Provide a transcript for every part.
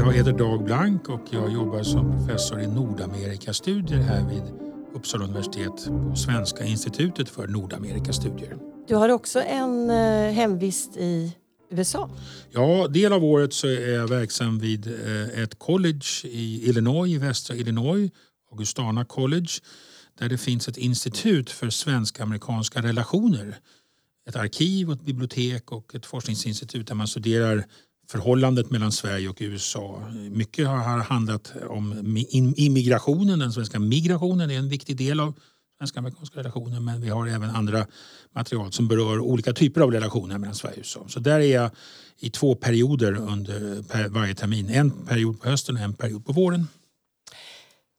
Jag heter Dag Blank och jag jobbar som professor i Nordamerikastudier här vid Uppsala universitet på Svenska institutet för Nordamerikastudier. Du har också en hemvist i USA? Ja, del av året så är jag verksam vid ett college i Illinois, i västra Illinois, Augustana College, där det finns ett institut för svenska-amerikanska relationer. Ett arkiv, ett bibliotek och ett forskningsinstitut där man studerar förhållandet mellan Sverige och USA. Mycket har handlat om immigrationen. Den svenska migrationen är en viktig del av svenska-amerikanska relationer, men vi har även andra material som berör olika typer av relationer mellan Sverige och USA. Så där är jag i 2 perioder under varje termin. En period på hösten och en period på våren.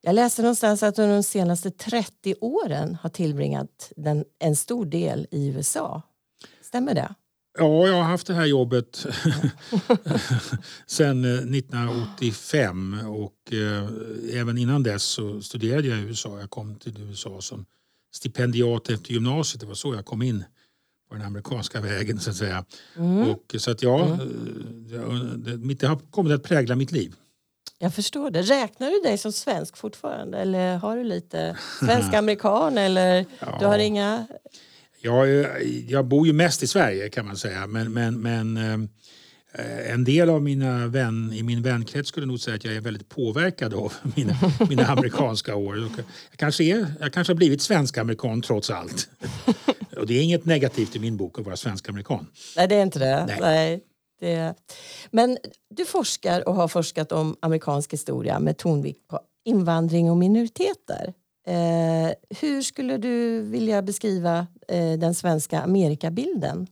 Jag läser någonstans att under de senaste 30 åren har tillbringat en stor del i USA. Stämmer det? Ja, jag har haft det här jobbet sedan 1985 och även innan dess så studerade jag i USA. Jag kom till USA som stipendiat efter gymnasiet. Det var så jag kom in på den amerikanska vägen så att säga. Mm. Och, så att det har kommit att prägla mitt liv. Jag förstår det. Räknar du dig som svensk fortfarande? Eller har du lite svensk-amerikan? Eller du har inga... Jag bor ju mest i Sverige kan man säga, men en del av min vänkrets skulle nog säga att jag är väldigt påverkad av mina amerikanska år. Jag kanske har blivit svensk-amerikan trots allt. Och det är inget negativt i min bok att vara svensk-amerikan. Nej, det är inte det. Nej. Men du forskar och har forskat om amerikansk historia med tonvikt på invandring och minoriteter. Hur skulle du vilja beskriva den svenska Amerikabilden?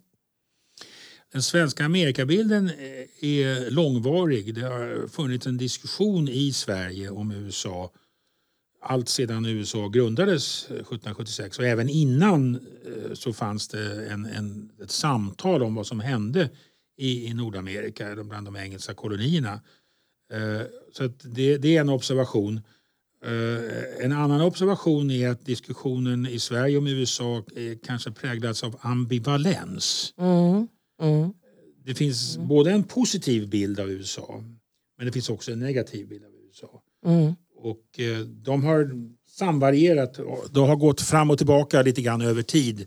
Den svenska Amerikabilden är långvarig. Det har funnits en diskussion i Sverige om USA allt sedan USA grundades 1776. Och även innan så fanns det ett samtal om vad som hände i Nordamerika, bland de engelska kolonierna. Så att det är en observation. En annan observation är att diskussionen i Sverige om USA kanske präglats av ambivalens. Det finns både en positiv bild av USA, men det finns också en negativ bild av USA. Och de har samvarierat, de har gått fram och tillbaka lite grann över tid.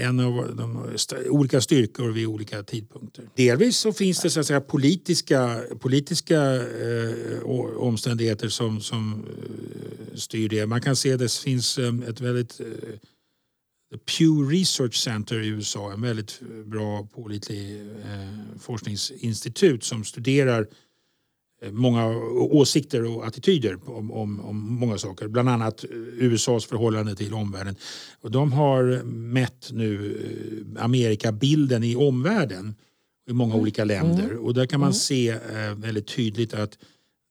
En av de olika styrkor vid olika tidpunkter. Delvis så finns det så att säga politiska omständigheter som styr det. Man kan se att det finns ett väldigt Pew Research Center i USA, en väldigt bra pålitlig forskningsinstitut som studerar många åsikter och attityder om många saker. Bland annat USAs förhållande till omvärlden. Och de har mätt nu Amerikabilden i omvärlden i många olika länder. Och där kan man se väldigt tydligt att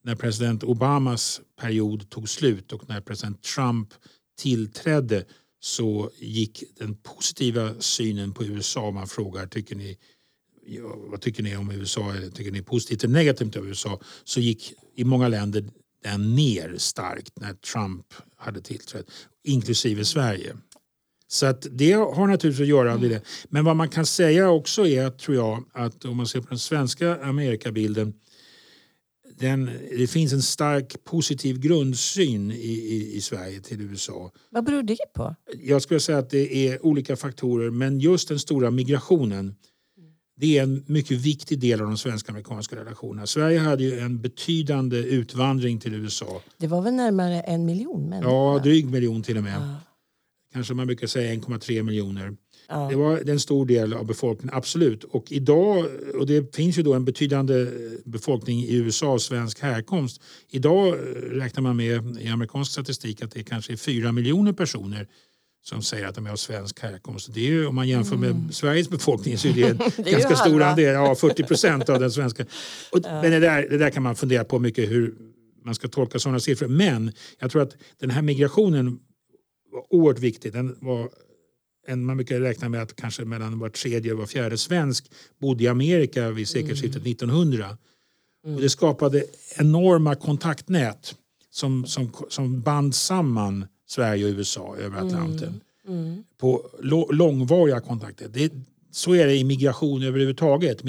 när president Obamas period tog slut och när president Trump tillträdde så gick den positiva synen på USA. Man frågar, vad tycker ni om USA? Eller tycker ni positivt eller negativt om USA? Så gick i många länder den ner starkt när Trump hade tillträtt. Inklusive Sverige. Så att det har naturligtvis att göra med det. Men vad man kan säga också är, tror jag, att om man ser på den svenska Amerikabilden. Det finns en stark positiv grundsyn i Sverige till USA. Vad beror det på? Jag skulle säga att det är olika faktorer. Men just den stora migrationen. Det är en mycket viktig del av de svenska-amerikanska relationerna. Sverige hade ju en betydande utvandring till USA. Det var väl närmare 1 miljon människor? Ja, dryg miljon till och med. Ja. Kanske man brukar säga 1,3 miljoner. Ja. Det var en stor del av befolkningen, absolut. Och idag, och det finns ju då en betydande befolkning i USA av svensk härkomst. Idag räknar man med i amerikansk statistik att det kanske är 4 miljoner personer som säger att de är av svensk härkomst. Det är ju, om man jämför med Sveriges befolkning så är det en ganska stor andel. Ja, 40% av den svenska. Men det där kan man fundera på mycket hur man ska tolka sådana siffror. Men jag tror att den här migrationen var oerhört viktig. Man brukar räkna med att kanske mellan var tredje och var fjärde svensk bodde i Amerika vid sekelskiftet 1900. Och det skapade enorma kontaktnät som band samman Sverige och USA över Atlanten. På långvariga kontakter. Det, Så är det i migration överhuvudtaget.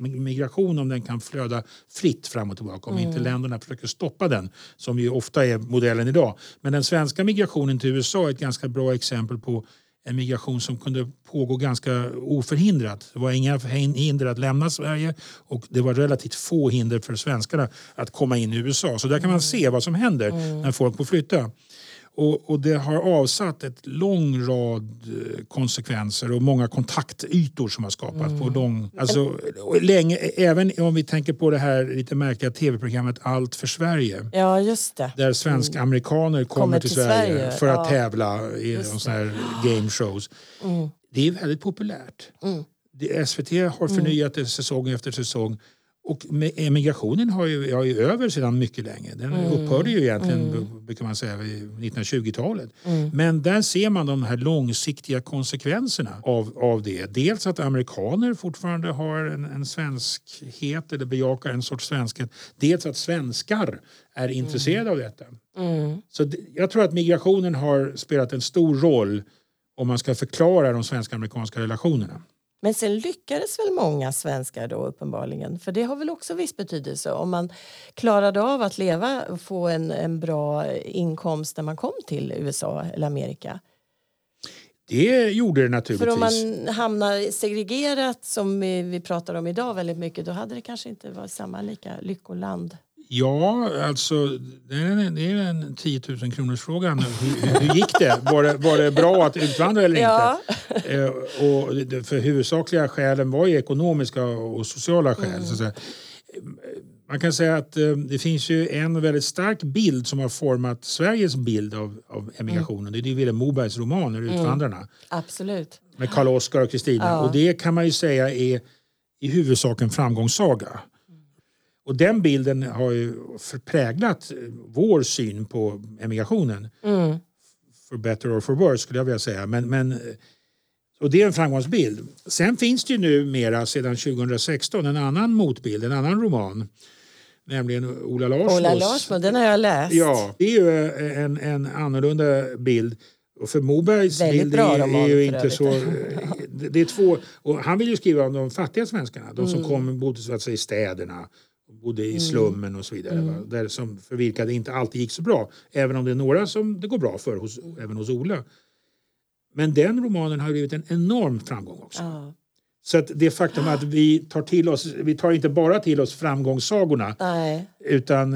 Migration om den kan flöda fritt fram och tillbaka. Om inte länderna försöker stoppa den. Som ju ofta är modellen idag. Men den svenska migrationen till USA är ett ganska bra exempel på en migration som kunde pågå ganska oförhindrat. Det var inga hinder att lämna Sverige. Och det var relativt få hinder för svenskarna att komma in i USA. Så där kan man se vad som händer när folk får flytta. Och det har avsatt ett lång rad konsekvenser och många kontaktytor som har skapats på lång... Alltså, länge, även om vi tänker på det här lite märkliga tv-programmet Allt för Svenska. Ja, just det. Där svensk-amerikaner kommer till Sverige för att tävla i sådana här game shows. Det är väldigt populärt. SVT har förnyat det säsong efter säsong. Och emigrationen har ju över sedan mycket länge. Den upphörde ju egentligen kan man säga, vid 1920-talet. Men där ser man de här långsiktiga konsekvenserna av det. Dels att amerikaner fortfarande har en svenskhet eller bejakar en sorts svenskhet. Dels att svenskar är intresserade av detta. Så jag tror att migrationen har spelat en stor roll om man ska förklara de svenska-amerikanska relationerna. Men sen lyckades väl många svenskar då uppenbarligen. För det har väl också viss betydelse. Om man klarade av att leva och få en bra inkomst när man kom till USA eller Amerika. Det gjorde det naturligtvis. För om man hamnar segregerat som vi pratar om idag väldigt mycket. Då hade det kanske inte varit samma lika lyckoland. Ja, alltså det är en 10 000 kronors fråga. Hur gick det? Var det bra att utvandra eller inte? Och för huvudsakliga skälen var ju ekonomiska och sociala skäl. Så man kan säga att det finns ju en väldigt stark bild som har format Sveriges bild av emigrationen. Det är ju Ville Mobergs romaner Utvandrarna. Absolut. Med Carl Oskar och Kristina. Ja. Och det kan man ju säga är i huvudsak en framgångssaga. Och den bilden har ju förpräglat vår syn på emigrationen. For better or for worse skulle jag vilja säga. Men, och det är en framgångsbild. Sen finns det ju nu mera sedan 2016 en annan motbild, en annan roman. Nämligen Ola Larsson. Ola Larsson, den har jag läst. Ja, det är ju en annorlunda bild. Och för Mobergs bild är ju inte så... Det är två, och han vill ju skriva om de fattiga svenskarna. De som bodde så att säga, i städerna. Bodde i slummen och så vidare. Där som för vilka det inte alltid gick så bra. Även om det är några som det går bra för. Även hos Ola. Men den romanen har blivit en enorm framgång också. Så att det faktum att vi tar inte bara till oss framgångssagorna. Nej. Utan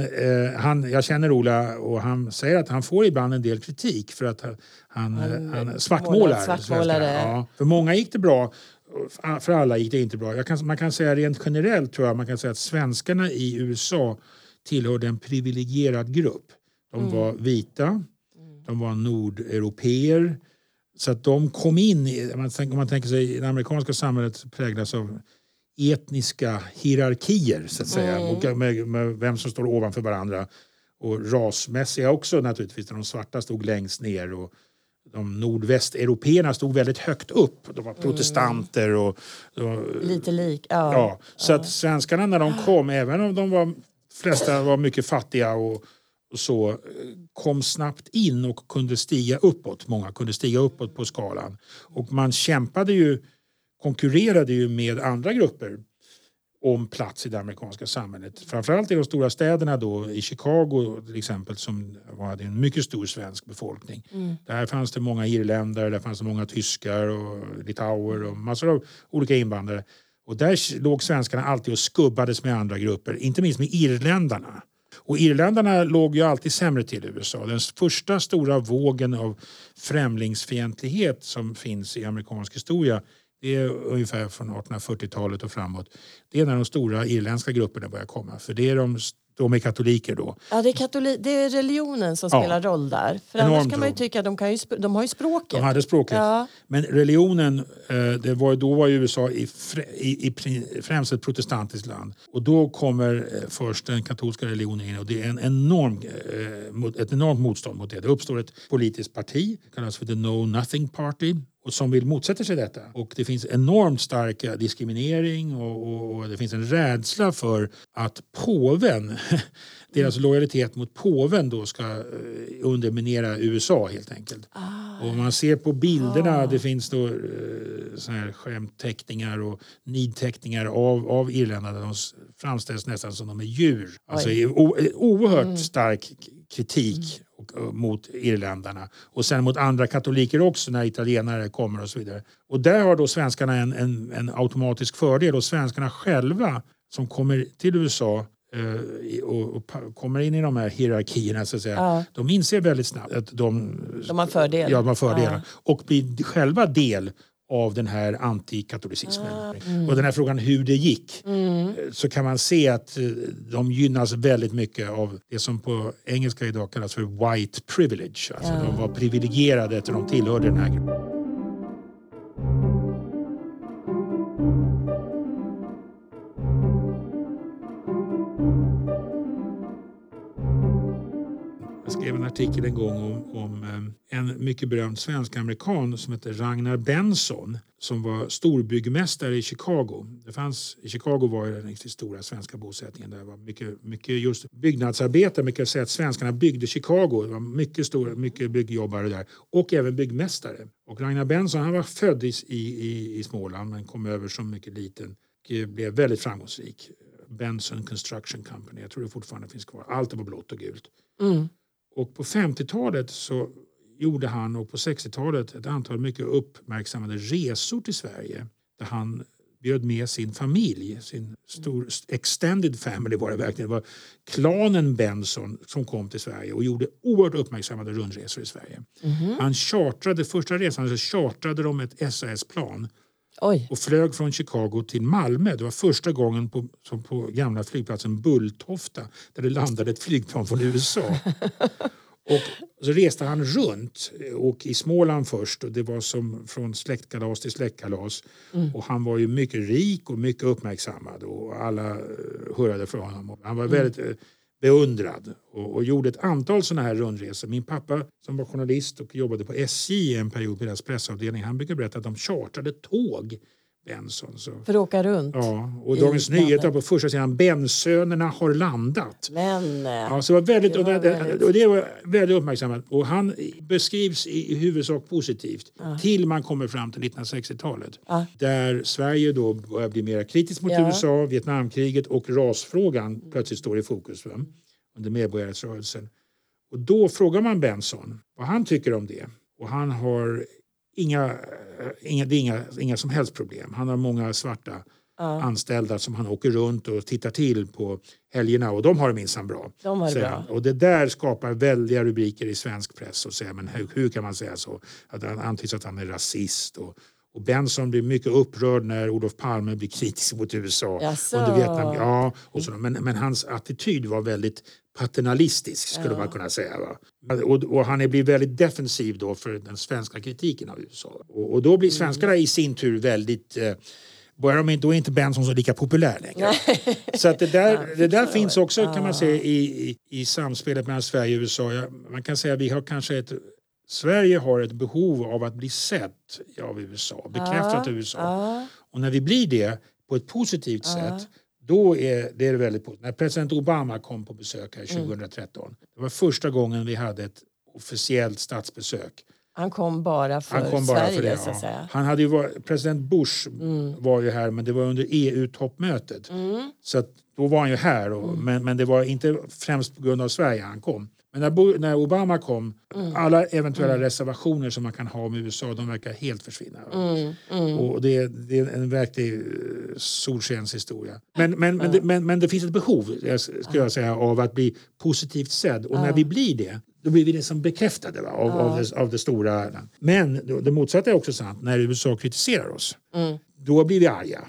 jag känner Ola och han säger att han får ibland en del kritik för att han svartmålar. Ja, för många gick det bra. För alla gick det inte bra. Man kan säga rent generellt tror jag. Man kan säga att svenskarna i USA tillhörde en privilegierad grupp. De var vita. De var nordeuropeer. Så att de kom in i... Om man tänker sig, det amerikanska samhället präglas av etniska hierarkier så att säga. Och med vem som står ovanför varandra. Och rasmässiga också naturligtvis. De svarta stod längst ner och... De nordvästeuropeerna stod väldigt högt upp. De var protestanter. Lite lik. Ja. Så att svenskarna när de kom, även om flesta var mycket fattiga och så, kom snabbt in och kunde stiga uppåt. Många kunde stiga uppåt på skalan. Och man konkurrerade ju med andra grupper om plats i det amerikanska samhället. Framförallt i de stora städerna då, i Chicago till exempel, som hade en mycket stor svensk befolkning. Där fanns det många irländare, där fanns det många tyskar och litauer och massor av olika invandrare. Och där låg svenskarna alltid och skubbades med andra grupper, inte minst med irländarna. Och irländarna låg ju alltid sämre till i USA. Den första stora vågen av främlingsfientlighet som finns i amerikansk historia, det är ungefär från 1840-talet och framåt. Det är när de stora irländska grupperna börjar komma. För det är de är katoliker då. Ja, det är religionen som spelar roll där. För annars kan man ju tycka att de har ju språket. De hade språket. Ja. Men religionen, då var ju USA främst ett protestantiskt land. Och då kommer först den katolska religionen in. Och det är ett enormt motstånd mot det. Det uppstår ett politiskt parti. Det kallas för The Know-Nothing-Party. och som vill motsätta sig detta. Och det finns enormt starka diskriminering och det finns en rädsla för att påven, deras lojalitet mot påven då ska underminera USA helt enkelt. Och man ser på bilderna, det finns då så här skämtteckningar och nidteckningar av irländarna. De framställs nästan som de är djur. Alltså oerhört stark kritik mot irländarna. Och sen mot andra katoliker också när italienare kommer och så vidare. Och där har då svenskarna en automatisk fördel. Och svenskarna själva som kommer till USA och kommer in i de här hierarkierna så att säga. Ja. De inser väldigt snabbt att de har fördelar. Ja, de har fördelar. Ja. Och blir själva del av den här antikatolicismen. Och den här frågan hur det gick, så kan man se att de gynnas väldigt mycket av det som på engelska idag kallas för white privilege. Alltså de var privilegierade eftersom de tillhörde den här gruppen. Jag skrev en artikel en gång om en mycket berömd svensk-amerikan som heter Ragnar Benson som var storbyggmästare i Chicago. Chicago var ju den riktigt stora svenska bosättningen. Där var mycket just byggnadsarbetare, mycket så att svenskarna byggde Chicago. Det var mycket byggjobbare där och även byggmästare. Och Ragnar Benson, han var född i Småland men kom över som mycket liten och blev väldigt framgångsrik. Benson Construction Company, jag tror det fortfarande finns kvar. Allt var blått och gult. Mm. Och på 50-talet så gjorde han och på 60-talet ett antal mycket uppmärksammade resor till Sverige. Där han bjöd med sin familj, sin extended family var det verkligen. Det var klanen Benson som kom till Sverige och gjorde oerhört uppmärksammade rundresor i Sverige. Mm-hmm. Han första resan så chartrade de ett SAS-plan. Oj. Och flög från Chicago till Malmö. Det var första gången på gamla flygplatsen Bulltofta där det landade ett flygplan från USA. Och så reste han runt och i Småland först och det var som från släktkalas till släktkalas. Mm. Och han var ju mycket rik och mycket uppmärksammad och alla hörde från honom. Han var väldigt beundrad och gjorde ett antal såna här rundresor. Min pappa som var journalist och jobbade på SJ en period på deras pressavdelning, han brukar berätta att de chartrade tåg Benson. Så. För att åka runt? Ja, och Dagens Nyheter på första sidan Bensönerna har landat. Men, ja, så det var väldigt uppmärksammat. Och han beskrivs i huvudsak positivt till man kommer fram till 1960-talet. Där Sverige då börjar bli mer kritiskt mot USA, Vietnamkriget och rasfrågan plötsligt står i fokus under medborgarrättsrörelsen. Och då frågar man Benson vad han tycker om det. Och han har inga som helst problem. Han har många svarta anställda som han åker runt och tittar till på helgerna och de har det minsann bra. De har det bra. Och det där skapar väldiga rubriker i svensk press och säger men hur kan man säga så? Att han antyds att han är rasist och Benson blir mycket upprörd när Olof Palme blir kritisk mot USA under Vietnam. Ja, och så. Men hans attityd var väldigt paternalistisk skulle man kunna säga. Va? Och han blir väldigt defensiv då för den svenska kritiken av USA. Och då blir svenskarna i sin tur väldigt... Då är inte Benson så lika populär längre. Så att det där finns också kan man säga i samspelet mellan Sverige och USA. Man kan säga att vi har kanske Sverige har ett behov av att bli sett av USA, bekräftat av USA. Och när vi blir det på ett positivt sätt, då är det väldigt positivt. När president Obama kom på besök här 2013, det var första gången vi hade ett officiellt statsbesök. Han kom bara för Sverige, så att säga. Han hade ju president Bush var ju här, men det var under EU-toppmötet. Så att då var han ju här, men det var inte främst på grund av Sverige han kom. Men när Obama kom, alla eventuella reservationer som man kan ha med USA, de verkar helt försvinna. Och det är en verklig solskenshistoria. Men det finns ett behov, skulle jag säga, av att bli positivt sedd. Och när vi blir det, då blir vi det som bekräftade av det stora. Men det motsatta är också sant. När USA kritiserar oss, då blir vi arga.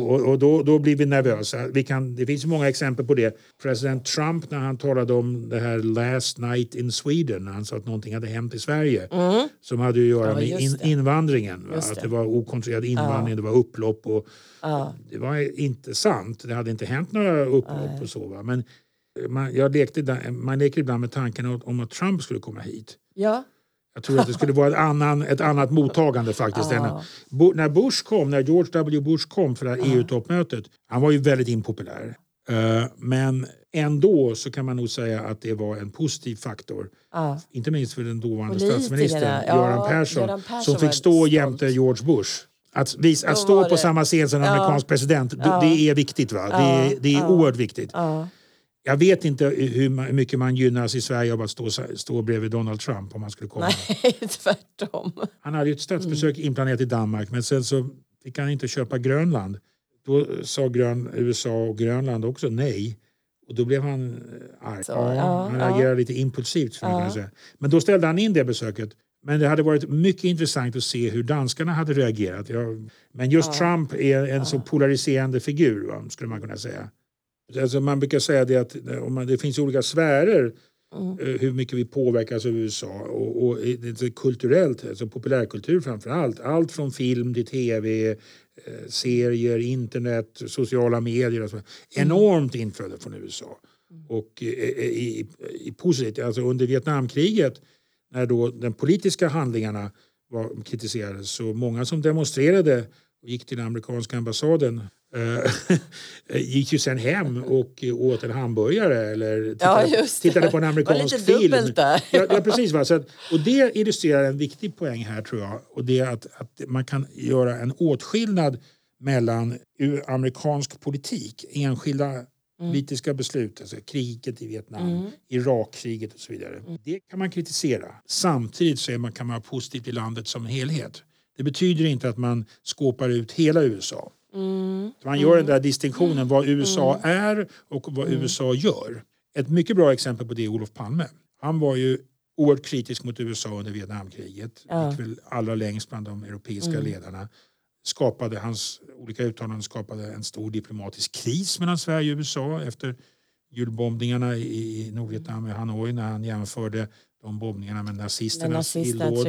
Och då blir vi nervösa. Det finns många exempel på det. President Trump, när han talade om det här last night in Sweden. Han sa att någonting hade hänt i Sverige. Som hade att göra med invandringen. Att det var okontrollerad invandring. Det var upplopp. Det var inte sant. Det hade inte hänt några upplopp och så. Va? Men man leker ibland med tanken om att Trump skulle komma hit. Ja. Jag tror att det skulle vara ett annat mottagande faktiskt. När George W. Bush kom för det här EU-toppmötet, han var ju väldigt impopulär. Men ändå så kan man nog säga att det var en positiv faktor. Inte minst för den dåvarande statsministern Göran Persson som fick stå jämte George Bush. Att stå på samma scen som en amerikansk president, det är viktigt, va? Det är oerhört viktigt. Jag vet inte hur mycket man gynnas i Sverige av att stå bredvid Donald Trump om man skulle komma. Nej, tvärtom. Han hade ju ett statsbesök inplanerat i Danmark, men sen så fick han inte köpa Grönland. Då sa USA och Grönland också nej. Och då blev han arg. Han agerade lite impulsivt. Men då ställde han in det besöket. Men det hade varit mycket intressant att se hur danskarna hade reagerat. Men just Trump är en så polariserande figur, va, skulle man kunna säga. Alltså man brukar säga det att det finns olika sfärer hur mycket vi påverkas av USA och kulturellt, alltså populärkultur framförallt. Allt från film till tv, serier, internet, sociala medier och så. Enormt inflöde från USA. Och i positivt, alltså under Vietnamkriget när då de politiska handlingarna var kritiserade, så många som demonstrerade och gick till den amerikanska ambassaden gick ju sen hem och åt en hamburgare eller tittade på en amerikansk film. Ja, precis. Va? Så att, och det illustrerar en viktig poäng här, tror jag. Och det är att man kan göra en åtskillnad mellan amerikansk politik, enskilda politiska beslut, alltså kriget i Vietnam, Irakkriget och så vidare. Det kan man kritisera. Samtidigt så kan man vara positivt i landet som helhet. Det betyder inte att man skåpar ut hela USA. Man gör den där distinktionen vad USA är och vad USA gör. Ett mycket bra exempel på det är Olof Palme. Han var ju oerhört kritisk mot USA under Vietnamkriget. Gick väl allra längst bland de europeiska ledarna. Hans olika uttalanden skapade en stor diplomatisk kris mellan Sverige och USA efter julbombningarna i Nordvietnam och Hanoi, när han jämförde de bombningarna med nazisternas illdåd.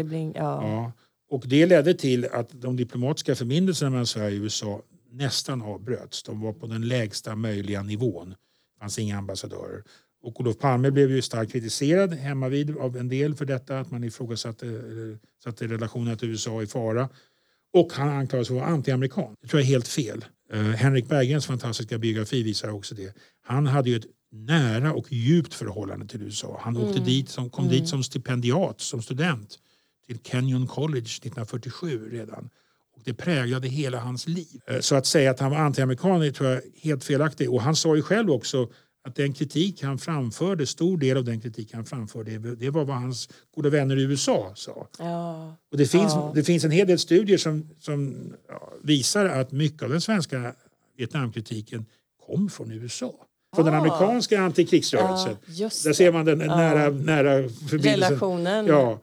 Och det ledde till att de diplomatiska förbindelserna mellan Sverige och USA nästan avbröts. De var på den lägsta möjliga nivån. Det fanns inga ambassadörer. Och Olof Palme blev ju starkt kritiserad hemma vid av en del för detta. Att man ifrågasatte relationen till USA i fara. Och han anklagades för att vara anti-amerikan. Det tror jag är helt fel. Henrik Berggrens fantastiska biografi visar också det. Han hade ju ett nära och djupt förhållande till USA. Han åkte dit som stipendiat, som student. Till Kenyon College 1947 redan. Och det präglade hela hans liv. Så att säga att han var anti-amerikan tror jag helt felaktigt. Och han sa ju själv också att stor del av den kritik han framförde, det var vad hans goda vänner i USA sa. Ja. Och det finns en hel del studier som visar att mycket av den svenska Vietnamkritiken kom från USA. Från den amerikanska antikrigsrörelsen. Där ser man den nära förbindelsen. Relationen. Ja.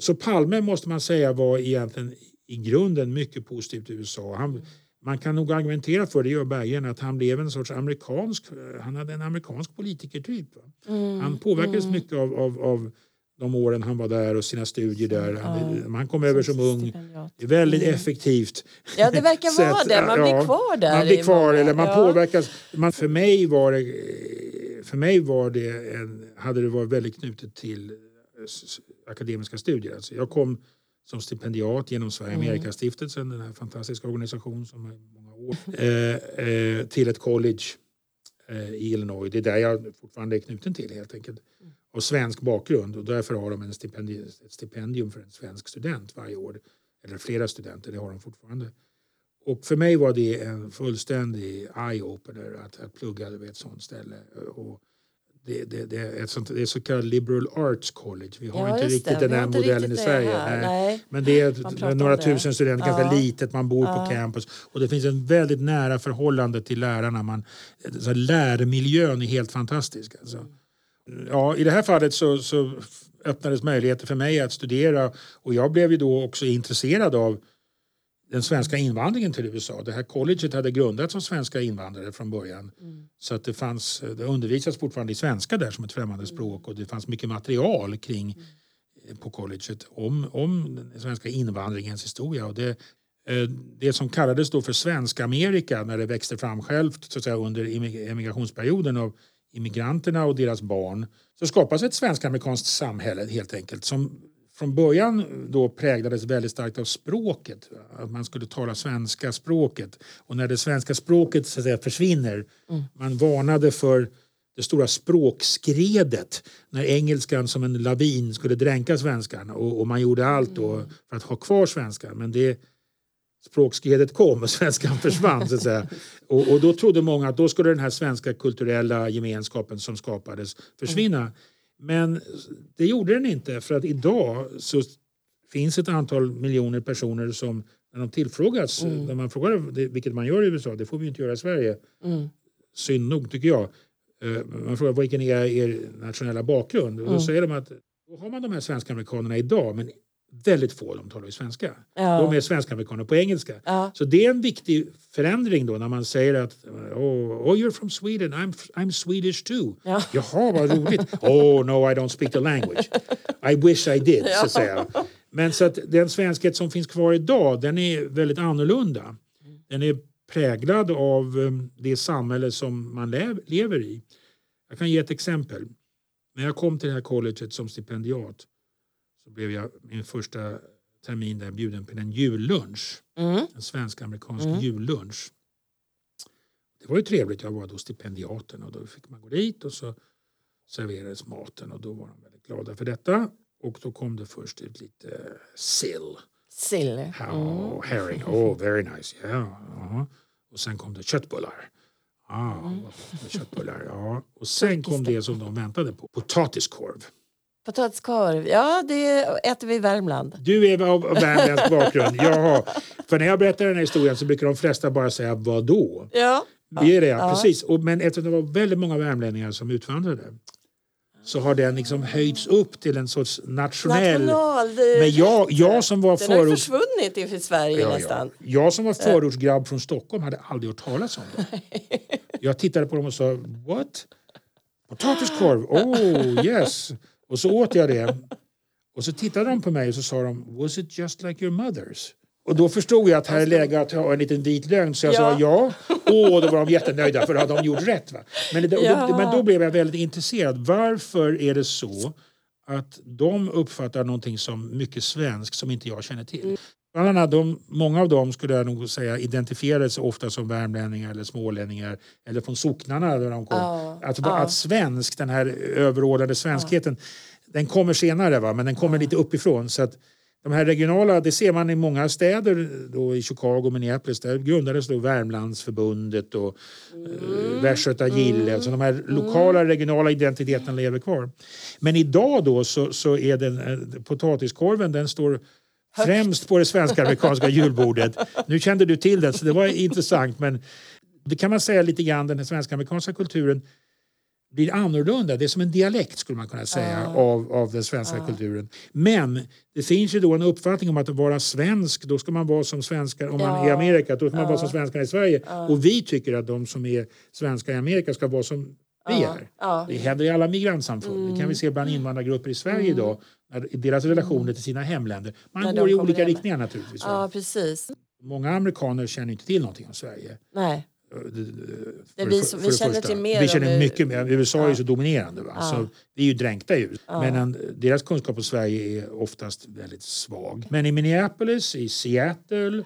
Så Palme måste man säga var egentligen i grunden mycket positivt till USA. Man kan nog argumentera för det, gör Berggren, att han blev en sorts amerikansk... Han hade en amerikansk politikertyp. Han påverkades mycket av de åren han var där och sina studier där. Han kom över som ung. Det är väldigt effektivt. Ja, det verkar vara det. Man blir kvar där. Man blir kvar eller man påverkas. För mig hade det varit väldigt knutet till akademiska studier. Alltså jag kom som stipendiat genom Sverige-Amerika-stiftelsen, den här fantastiska organisationen som har många år, till ett college i Illinois. Det är där jag fortfarande är knuten till, helt enkelt. Och svensk bakgrund, och därför har de ett stipendium för en svensk student varje år, eller flera studenter, det har de fortfarande. Och för mig var det en fullständig eye-opener att plugga vid ett sånt ställe. Och det är så kallat liberal arts college. Vi har inte riktigt den här modellen i Sverige. Nej. Men det är några tusen studenter, ganska litet, man bor på campus. Och det finns en väldigt nära förhållande till lärarna. Så lärmiljön är helt fantastisk, alltså. Ja, i det här fallet så öppnades möjligheter för mig att studera, och jag blev ju då också intresserad av den svenska invandringen till USA. Det här colleget hade grundats som svenska invandrare från början. Så att det undervisas fortfarande i svenska där som ett främmande språk, och det fanns mycket material kring på colleget om den svenska invandringens historia, och det som kallades då för Svenska Amerika när det växte fram självt så att säga under emigrationsperioden av immigranterna och deras barn, så skapas ett svensk-amerikanskt samhälle helt enkelt som från början då präglades väldigt starkt av språket. Att man skulle tala svenska språket. Och när det svenska språket så att säga, försvinner, man varnade för det stora språkskredet när engelskan som en lavin skulle dränka svenskan. Och man gjorde allt då för att ha kvar svenskan. Men det språkskredet kom och svenskan försvann så att säga. Och då trodde många att då skulle den här svenska kulturella gemenskapen som skapades försvinna. Men det gjorde den inte, för att idag så finns ett antal miljoner personer som när de tillfrågas, när man frågar vilket man gör i USA, det får vi inte göra i Sverige. Synd nog tycker jag. Man frågar vilken är er nationella bakgrund, och då säger de att då har man de här svenska amerikanerna idag, men väldigt få de talar ju svenska. De är svenska amerikaner på engelska. Så det är en viktig förändring då när man säger att oh you're from Sweden, I'm Swedish too. Jaha, vad roligt. Oh no, I don't speak the language. I wish I did, så att säga. Men så att den svenskhet som finns kvar idag, den är väldigt annorlunda. Den är präglad av det samhälle som man lever i. Jag kan ge ett exempel. När jag kom till det här colleget som stipendiat så blev jag min första termin där bjuden på en jullunch. En svensk-amerikansk jullunch. Det var ju trevligt. Jag var då stipendiaten och då fick man gå dit och så serverades maten och då var de väldigt glada för detta. Och då kom det först ut lite sill. Sill. Herring. Oh, very nice. Och sen kom det köttbullar. Köttbullar, ja. Och sen kom det som de väntade på. Potatiskorv. Potatiskorv, ja, det äter vi i Värmland. Du är av värmländsk bakgrund, jaha. För när jag berättar den här historien så brukar de flesta bara säga, vadå? Precis. Men eftersom det var väldigt många värmlänningar som utvandrade så har den liksom höjts upp till en sorts nationell... Men jag som var den har försvunnit i Sverige nästan. Jag som var förortsgrabb från Stockholm hade aldrig hört talas om det. Jag tittade på dem och sa, what? Potatiskorv, oh yes... Och så åt jag det. Och så tittade de på mig och så sa de, was it just like your mother's? Och då förstod jag att här är läge att ha en liten vit lögn. Så jag sa ja. Och då var de jättenöjda för då hade de gjort rätt. Va? Men då blev jag väldigt intresserad. Varför är det så att de uppfattar någonting som mycket svensk som inte jag känner till? Bland annat många av dem skulle jag nog säga identifierade sig ofta som värmlänningar eller smålänningar eller från socknarna där de kom. Att svensk, den här överordnade svenskheten, den kommer senare va, men den kommer lite uppifrån. Så att de här regionala, det ser man i många städer då, i Chicago och Minneapolis, där grundades då Värmlandsförbundet och Västgötagille. Så de här lokala, regionala identiteten lever kvar. Men idag då så är den potatiskorven, den står främst på det svenska-amerikanska julbordet. Nu kände du till det, så det var intressant. Men det kan man säga lite grann, den svenska-amerikanska kulturen blir annorlunda. Det är som en dialekt skulle man kunna säga av den svenska kulturen. Men det finns ju då en uppfattning om att vara svensk, då ska man vara som svenskar om man är i Amerika, då ska man vara som svenskar i Sverige. Och vi tycker att de som är svenskar i Amerika ska vara som vi är. Det händer i alla migrantsamfund. Det kan vi se bland invandrargrupper i Sverige idag. Deras relationer till sina hemländer. Man går i olika riktningar naturligtvis. Ja, precis. Många amerikaner känner inte till någonting om Sverige. Nej. Vi känner till mer. Vi känner mycket mer. USA är ju så dominerande. Va? Så vi är ju dränkta i USA. Men deras kunskap om Sverige är oftast väldigt svag. Men i Minneapolis, i Seattle...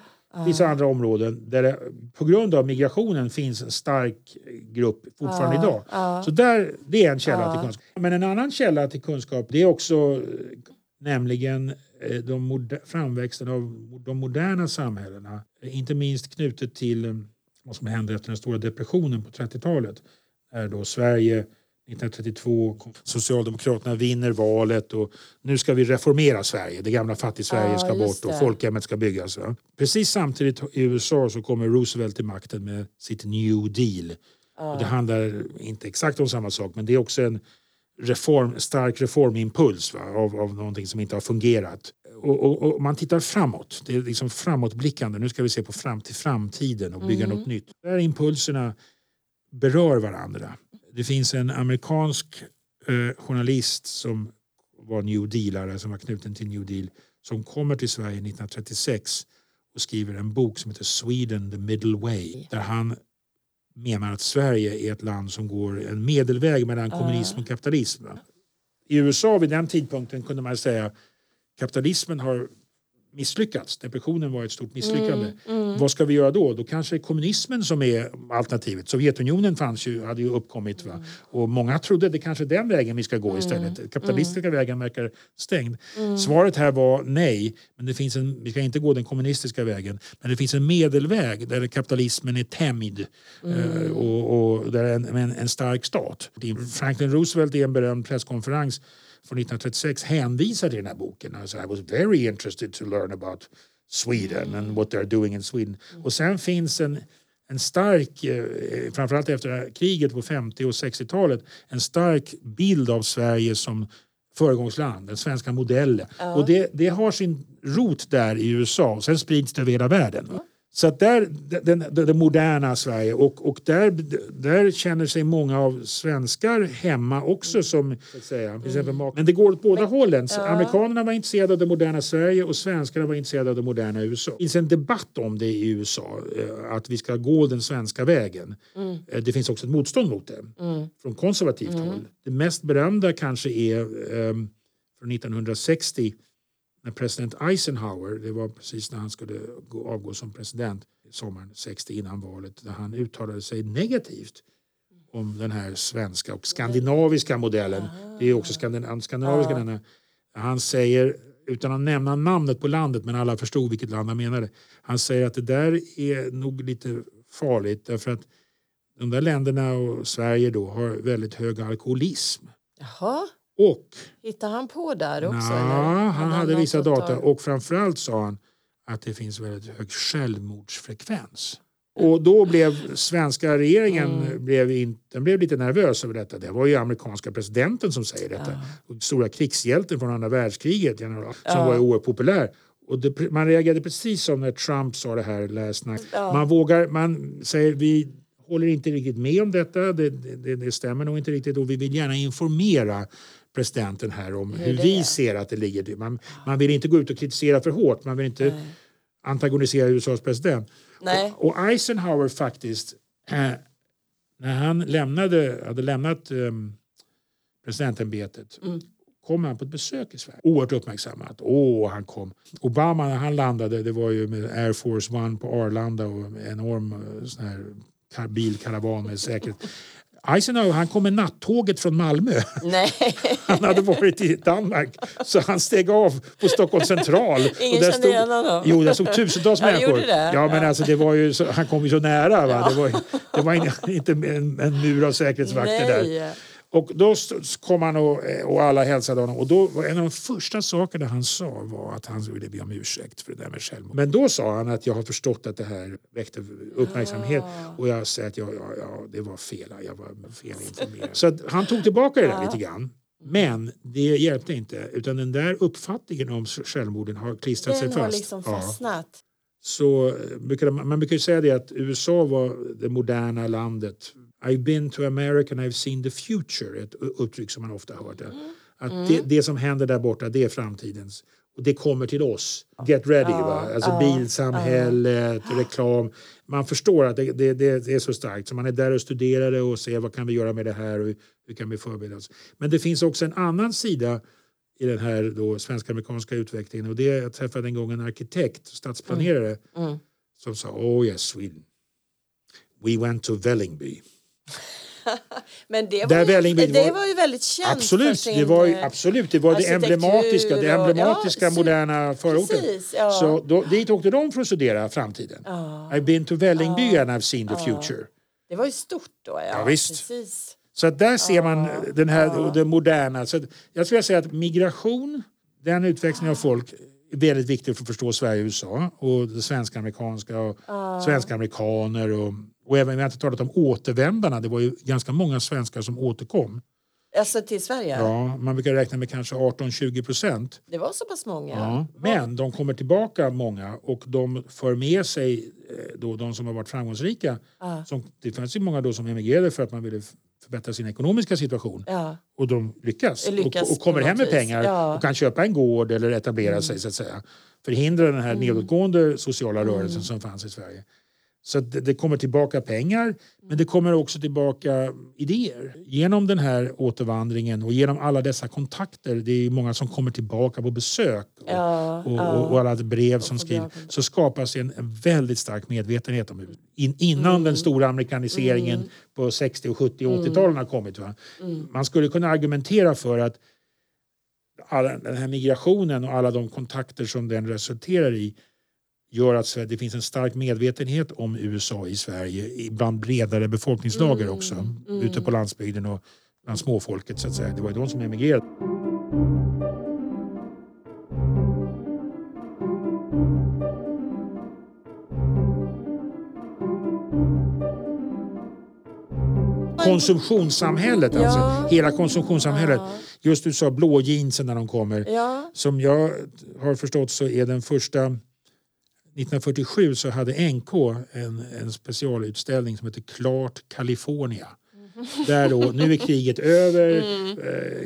vissa andra områden där det, på grund av migrationen finns en stark grupp fortfarande idag. Så där, det är en källa till kunskap. Men en annan källa till kunskap, det är också nämligen framväxten av de moderna samhällena. Inte minst knutet till vad som hände efter den stora depressionen på 30-talet. Där då Sverige 1932, Socialdemokraterna vinner valet och nu ska vi reformera Sverige. Det gamla fattig-Sverige ska bort och folkhemmet ska byggas. Va? Precis samtidigt i USA så kommer Roosevelt till makten med sitt New Deal. Och det handlar inte exakt om samma sak, men det är också en stark reformimpuls av någonting som inte har fungerat. Och man tittar framåt. Det är liksom framåtblickande. Nu ska vi se på till framtiden och bygga något nytt. Där impulserna berör varandra. Det finns en amerikansk journalist som var New Dealare, som var knuten till New Deal, som kommer till Sverige 1936 och skriver en bok som heter Sweden the Middle Way, där han menar att Sverige är ett land som går en medelväg mellan kommunism och kapitalism. I USA vid den tidpunkten kunde man säga kapitalismen har misslyckats. Depressionen var ett stort misslyckande. Vad ska vi göra då? Då kanske kommunismen som är alternativet. Sovjetunionen fanns ju, hade ju uppkommit. Va? Och många trodde det kanske den vägen vi ska gå istället. Kapitalistiska vägen verkar stängd. Svaret här var nej. Men det finns vi ska inte gå den kommunistiska vägen. Men det finns en medelväg där kapitalismen är tämjd. Och där är en stark stat. Franklin Roosevelt i en berömd presskonferens från 1936 hänvisar till den här boken. Alltså, I was very interested to learn about Sweden and what they're doing in Sweden. Och sen finns en stark, framförallt efter kriget på 50- och 60-talet, en stark bild av Sverige som föregångsland, den svenska modellen. Och det har sin rot där i USA. Sen sprids det över hela världen. Så att där, det moderna Sverige och där känner sig många av svenskar hemma också som, så att säga, till exempel, men det går åt båda hållen. Så amerikanerna var intresserade av det moderna Sverige och svenskarna var intresserade av det moderna USA. Det finns en debatt om det i USA, att vi ska gå den svenska vägen. Det finns också ett motstånd mot det från konservativt håll. Det mest berömda kanske är från 1960, när president Eisenhower, det var precis när han skulle avgå som president sommaren 60 innan valet, där han uttalade sig negativt om den här svenska och skandinaviska modellen. Det är också skandinaviska denna. Han säger, utan att nämna namnet på landet, men alla förstod vilket land han menade. Han säger att det där är nog lite farligt, därför att de där länderna och Sverige då har väldigt hög alkoholism. Och hittar han på där också? Ja, han hade vissa data. Och framförallt sa han att det finns väldigt hög självmordsfrekvens. Och då blev svenska regeringen blev lite nervös över detta. Det var ju amerikanska presidenten som säger detta. Och stora krigshjälten från andra världskriget, general, som var oerhört populär. Och man reagerade precis som när Trump sa det här last night. Man säger vi håller inte riktigt med om detta. Det stämmer nog inte riktigt. Och vi vill gärna informera presidenten här om hur vi ser att det ligger. Man vill inte gå ut och kritisera för hårt. Man vill inte antagonisera USAs president. Och Eisenhower faktiskt, när han hade lämnat presidentämbetet, kom han på ett besök i Sverige. Oerhört uppmärksammat. Han kom. Obama, när han landade, det var ju med Air Force One på Arlanda och en enorm sån här bilkaravan med säkerhet. Eisenhower, han kom med nattåget från Malmö. Han hade varit i Danmark. Så han steg av på Stockholms central. Ingen och där kände igen honom. Jo, där stod tusentals människor. Men alltså det var ju, han kom ju så nära. Va? Det var inte en mur av säkerhetsvakter där. Och då kom han och alla hälsade honom. Och då var en av de första sakerna han sa var att han ville be om ursäkt för det där med självmord. Men då sa han att jag har förstått att det här väckte uppmärksamhet. Och jag säger att det var fel. Jag var felinformerad. Så att han tog tillbaka det där lite grann. Men det hjälpte inte. Utan den där uppfattningen om självmorden har klistrat sig fast. Den har liksom fastnat. Så man brukar ju säga det att USA var det moderna landet. I've been to America and I've seen the future. Ett uttryck som man ofta hör. Att det som händer där borta, det är framtidens. Och det kommer till oss. Get ready, va? Alltså bilsamhället, reklam. Man förstår att det är så starkt. Så man är där och studerar det och ser vad kan vi göra med det här och hur kan vi förbereda oss. Men det finns också en annan sida i den här då svensk-amerikanska utvecklingen. Och det jag träffade en gång en arkitekt, stadsplanerare, som sa, oh yes, Sweden. We went to Vällingby. Men det var ju väldigt känt. Absolut, det var det emblematiska moderna förorten. Så dit åkte de för att studera framtiden. I've been to Vällingby and I've seen the future. Det var ju stort då. Ja visst. Precis. Så att där ser man den här det moderna. Så att jag skulle säga att migration, den utvecklingen av folk, är väldigt viktig för att förstå Sverige och USA och det svensk-amerikanska och svenska amerikaner och även vi har inte talat om återvändarna. Det var ju ganska många svenskar som återkom. Alltså till Sverige? Ja, man brukar räkna med kanske 18-20%. Det var så pass många. Ja, men de kommer tillbaka många och de för med sig då de som har varit framgångsrika. Det fanns ju många då som emigrerade för att man ville förbättra sin ekonomiska situation. Och de lyckas och kommer hem med pengar och kan köpa en gård eller etablera sig så att säga. Förhindra den här nedåtgående sociala rörelsen som fanns i Sverige. Så att det kommer tillbaka pengar, men det kommer också tillbaka idéer. Genom den här återvandringen och genom alla dessa kontakter, det är många som kommer tillbaka på besök och alla brev som skrivs, så skapas en väldigt stark medvetenhet om innan den stora amerikaniseringen på 60-, 70- och 80-talen har kommit. Va? Man skulle kunna argumentera för att all den här migrationen och alla de kontakter som den resulterar i gör att det finns en stark medvetenhet om USA i Sverige bland bredare befolkningslager också. Ute på landsbygden och bland småfolket så att säga. Det var ju de som emigrerade. Konsumtionssamhället, alltså hela konsumtionssamhället. Just du sa blå jeansen när de kommer. Ja. Som jag har förstått så är den första... 1947 så hade NK en specialutställning som heter Klart Kalifornien. Där då, nu är kriget över,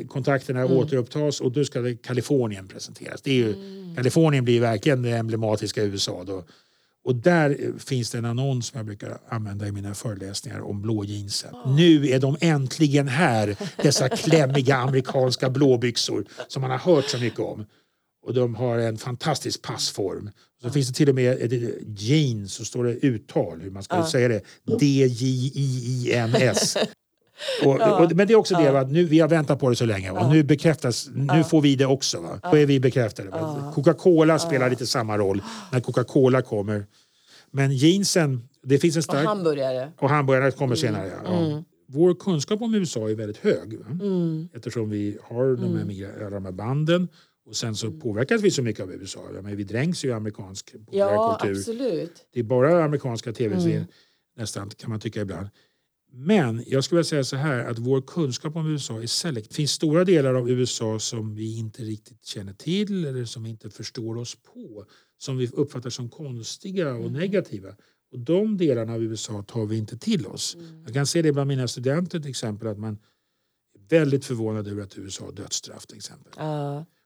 kontakterna återupptas och då ska det Kalifornien presenteras. Det är ju, Kalifornien blir verkligen det emblematiska USA då. Och där finns det en annons som jag brukar använda i mina föreläsningar om blå jeansen. Nu är de äntligen här, dessa klämmiga amerikanska blåbyxor som man har hört så mycket om. Och de har en fantastisk passform. Så finns det till och med ett jeans så står det uttal hur man ska säga det. D-J-I-I-N-S. Men det är också det att nu, vi har väntat på det så länge. Och nu bekräftas, nu får vi det också. Va? Då är vi bekräftade. Coca-Cola spelar lite samma roll när Coca-Cola kommer. Men jeansen, det finns en stark... Och hamburgare kommer senare. Vår kunskap om USA är väldigt hög. Eftersom vi har de här banden. Och sen så påverkas vi så mycket av USA. Men vi dränks ju i amerikansk populärkultur. Ja, absolut. Det är bara amerikanska tv-serier nästan, kan man tycka ibland. Men jag skulle säga så här att vår kunskap om USA är selektiv. Det finns stora delar av USA som vi inte riktigt känner till eller som vi inte förstår oss på. Som vi uppfattar som konstiga och negativa. Och de delarna av USA tar vi inte till oss. Jag kan se det bland mina studenter till exempel att man är väldigt förvånad över att USA har dödsstraff till exempel.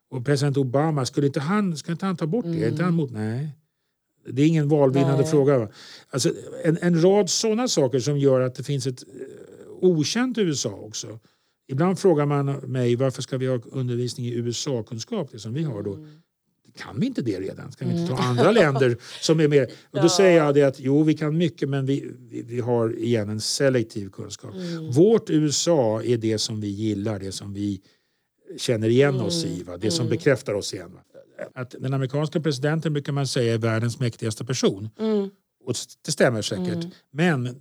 Och president Obama, skulle inte han ta bort det? Inte han mot? Nej. Det är ingen valvinnande fråga. Alltså, en rad sådana saker som gör att det finns ett okänt USA också. Ibland frågar man mig, varför ska vi ha undervisning i USA-kunskap, det som vi har då? Kan vi inte det redan? Kan vi inte ta andra länder som är mer? Och då säger jag det att jo, vi kan mycket, men vi har igen en selektiv kunskap. Vårt USA är det som vi gillar, det som vi känner igen oss i, va? Det som bekräftar oss igen. Va? Att den amerikanska presidenten brukar man säga är världens mäktigaste person. Och det stämmer säkert. Men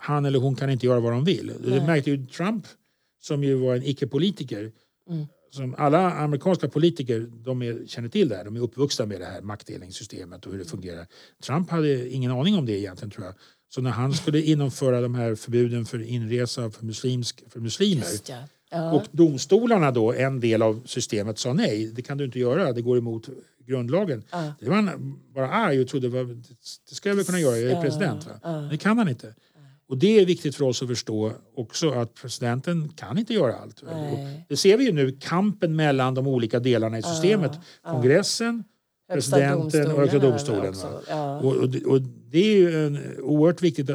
han eller hon kan inte göra vad de vill. Nej. Det märkte ju Trump, som ju var en icke-politiker. Som alla amerikanska politiker, känner till det här. De är uppvuxna med det här maktdelningssystemet och hur det fungerar. Trump hade ingen aning om det egentligen, tror jag. Så när han skulle genomföra de här förbuden för inresa för muslimer... Och domstolarna då, en del av systemet, sa nej, det kan du inte göra, det går emot grundlagen. Det var han bara arg och trodde, det ska jag väl kunna göra, jag är president. Va? Det kan han inte. Och det är viktigt för oss att förstå också att presidenten kan inte göra allt. Det ser vi ju nu, kampen mellan de olika delarna i systemet. Kongressen, presidenten och högsta domstolen. Och det är ju oerhört viktigt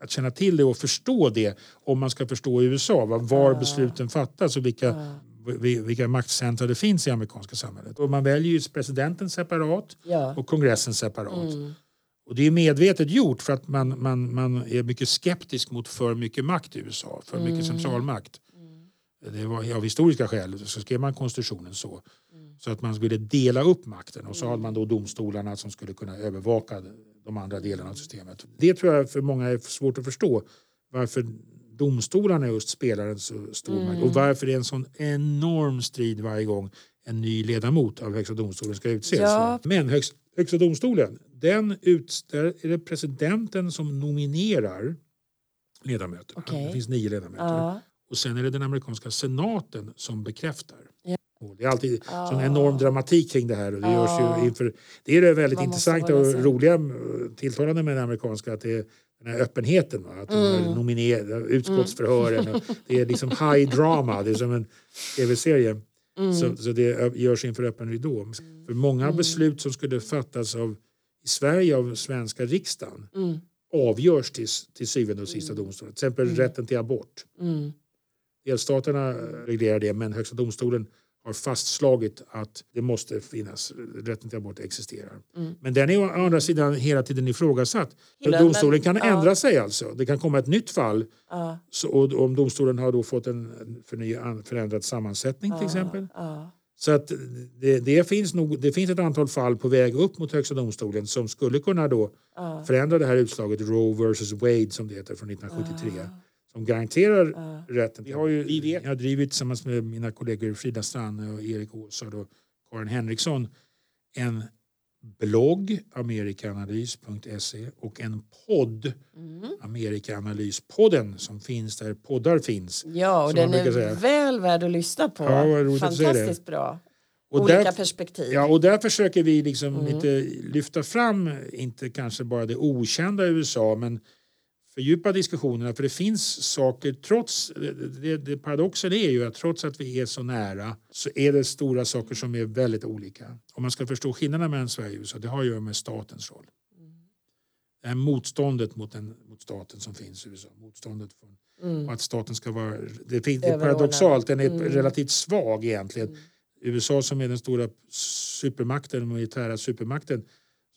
att känna till det och förstå det om man ska förstå USA. Var besluten fattas och vilka maktcentra det finns i amerikanska samhället. Och man väljer ju presidenten separat och kongressen separat. Och det är medvetet gjort för att man är mycket skeptisk mot för mycket makt i USA. För mycket centralmakt. Det var av historiska skäl så skrev man konstitutionen så. Så att man skulle dela upp makten. Och så hade man då domstolarna som skulle kunna övervaka de andra delarna av systemet. Det tror jag för många är svårt att förstå. Varför domstolarna just spelar en så stor makt. Och varför det är en sån enorm strid varje gång en ny ledamot av högsta domstolen ska utses. Ja. Men högsta domstolen, är det presidenten som nominerar ledamöterna. Okay. Det finns 9 ledamöter. Och sen är det den amerikanska senaten som bekräftar. Ja. Det är alltid sån enorm dramatik kring det här. Och det görs ju inför, det är det väldigt intressanta och roliga tilltalande med den amerikanska, att det är den här öppenheten. Va? Att de nominerar utskottsförhören. Det är liksom high drama. Det är som en tv-serie. Så det görs inför öppen ridå. För många beslut som skulle fattas i Sverige av svenska riksdagen avgörs till syvende och sista domstolen. Till exempel rätten till abort. Mm. Delstaterna reglerar det, men Högsta domstolen har fastslagit att det måste finnas, rätten till abort existerar. Mm. Men den är å andra sidan hela tiden ifrågasatt. För domstolen kan ändra sig alltså. Det kan komma ett nytt fall. Ja. Så, och om domstolen har då fått en förändrad sammansättning till exempel. Ja. Så att det finns ett antal fall på väg upp mot Högsta domstolen som skulle kunna då förändra det här utslaget Roe vs. Wade som det heter från 1973. Som garanterar rätten. Jag har drivit tillsammans med mina kollegor Frida Strand och Erik Åsard och Karin Henriksson en blogg, amerikaanalys.se, och en podd, Amerikaanalyspodden, som finns där poddar finns. Ja, och den är väl värd att lyssna på. Ja, fantastiskt bra. Och olika perspektiv. Ja, och där försöker vi liksom lite lyfta fram, inte kanske bara det okända i USA, men fördjupa diskussionerna, för det finns saker trots, det paradoxen är ju att trots att vi är så nära så är det stora saker som är väldigt olika. Om man ska förstå skillnaderna mellan Sverige och USA, det har att göra med statens roll. Det här motståndet mot staten som finns i USA, motståndet från att staten ska vara, det är paradoxalt, den är relativt svag egentligen. USA som är den stora supermakten, den militära supermakten,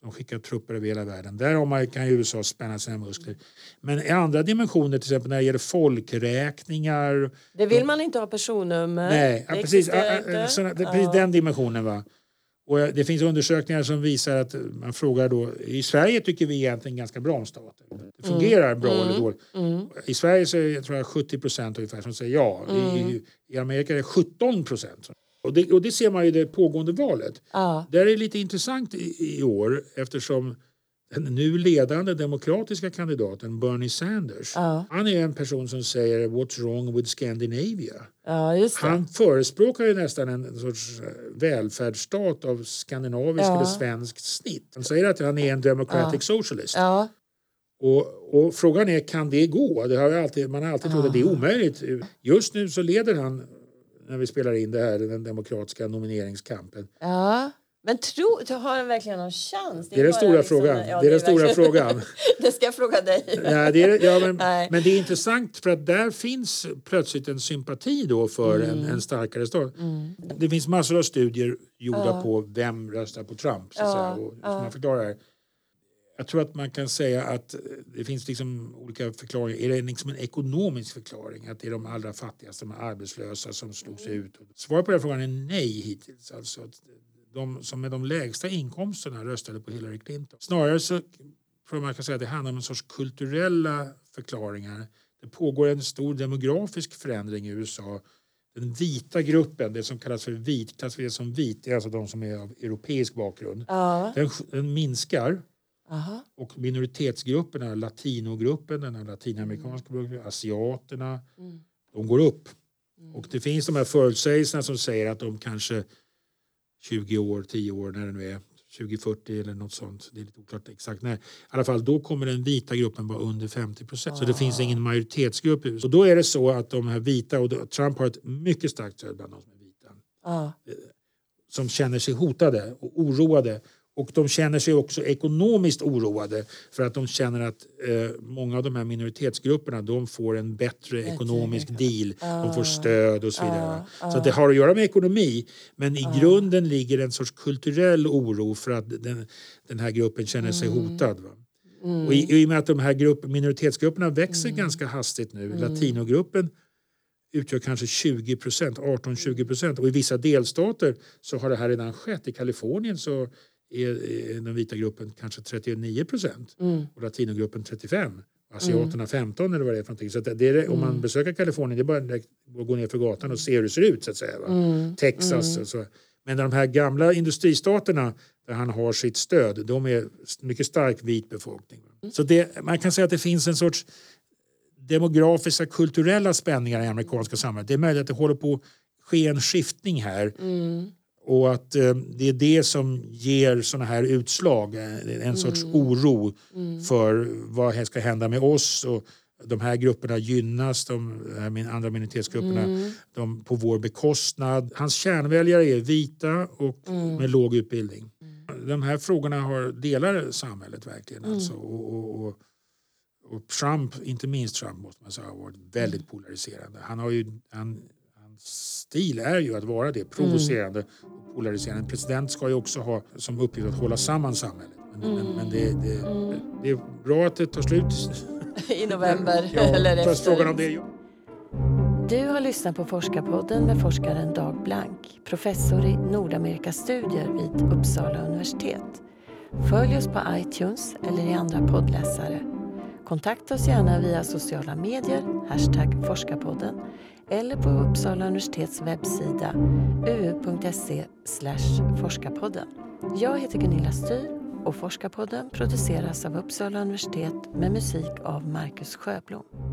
de skickar trupper över hela världen. Där kan ju USA spänna sina muskler. Men i andra dimensioner, till exempel när det gäller folkräkningar. Det vill man inte ha personnummer. Nej, det precis, precis den dimensionen. Va? Och det finns undersökningar som visar att man frågar då. I Sverige tycker vi egentligen ganska bra om staten. Det fungerar bra eller dåligt. Mm. I Sverige så är, tror jag, 70% ungefär som säger ja. I Amerika är det 17%. Och det ser man ju i det pågående valet. Där är lite intressant i år eftersom den nu ledande demokratiska kandidaten Bernie Sanders, han är en person som säger what's wrong with Scandinavia. Han förespråkar ju nästan en sorts välfärdsstat av skandinavisk eller svenskt snitt. Han säger att han är en democratic socialist. Och frågan är, kan det gå? Man har alltid trott att det är omöjligt. Just nu så leder han, när vi spelar in det här, den demokratiska nomineringskampen. Ja, men har den verkligen någon chans? Det är den stora frågan. Ja, det är den stora frågan. Det ska jag fråga dig. Nej, men det är intressant för att där finns plötsligt en sympati då för en starkare stat. Mm. Det finns massor av studier gjorda på vem röstar på Trump, så att säga, och som man förklarar. Jag tror att man kan säga att det finns liksom olika förklaringar. Är det liksom en ekonomisk förklaring? Att det är de allra fattigaste, de arbetslösa som slogs ut? Svaret på den frågan är nej hittills. Alltså att de som med de lägsta inkomsterna röstade på Hillary Clinton. Snarare så tror man kan säga att det handlar om en sorts kulturella förklaringar. Det pågår en stor demografisk förändring i USA. Den vita gruppen, det som kallas för vit, klassificeras som vit, alltså de som är av europeisk bakgrund. Den minskar. Aha. Och minoritetsgrupperna, latinogruppen, den latinamerikanska gruppen, asiaterna, de går upp. Och det finns de här förutsägelserna som säger att om kanske 20 år, 10 år, när det nu är 2040 eller något sånt, det är lite oklart exakt när, i alla fall då kommer den vita gruppen vara under 50%. Så det finns ingen majoritetsgrupp. Och då är det så att de här vita, och Trump har ett mycket starkt stöd bland de som är vita, som känner sig hotade och oroade. Och de känner sig också ekonomiskt oroade för att de känner att många av de här minoritetsgrupperna, de får en bättre ekonomisk deal. De får stöd och så vidare. Så att det har att göra med ekonomi. Men i grunden ligger en sorts kulturell oro för att den här gruppen känner sig hotad. Va? Mm. Och i och med att de här minoritetsgrupperna växer ganska hastigt nu. Latinogruppen utgör kanske 20%, 18-20%. Och i vissa delstater så har det här redan skett. I Kalifornien så är den vita gruppen kanske 39% och latinogruppen 35%, asiaterna 15% eller vad det är för någonting. Så att det är det, om man besöker Kalifornien, det är bara direkt att gå ner för gatan och se hur det ser ut, så att säga. Va? Texas och så. Men de här gamla industristaterna där han har sitt stöd, de är mycket stark vit befolkning. Så det, man kan säga att det finns en sorts demografiska, kulturella spänningar i amerikanska samhället. Det är möjligt att det håller på att ske en skiftning här. Och att det är det som ger såna här utslag, en sorts oro för vad ska hända med oss, och de här grupperna gynnas, de andra minoritetsgrupperna de på vår bekostnad. Hans kärnväljare är vita och med låg utbildning. De här frågorna delar samhället verkligen alltså, och Och Trump, inte minst Trump måste man säga, har varit väldigt polariserande. Han har ju, hans stil är ju att vara det, provocerande och polariserande. En president ska ju också ha som uppgift att hålla samman samhället. Men det är bra att det tar slut. I november eller efter. Fast frågan om det är jag. Du har lyssnat på Forskarpodden med forskaren Dag Blank, professor i Nordamerikastudier vid Uppsala universitet. Följ oss på iTunes eller i andra poddläsare. Kontakta oss gärna via sociala medier, #forskarpodden eller på Uppsala universitets webbsida uu.se/forskarpodden. Jag heter Gunilla Styr och Forskarpodden produceras av Uppsala universitet med musik av Marcus Sjöblom.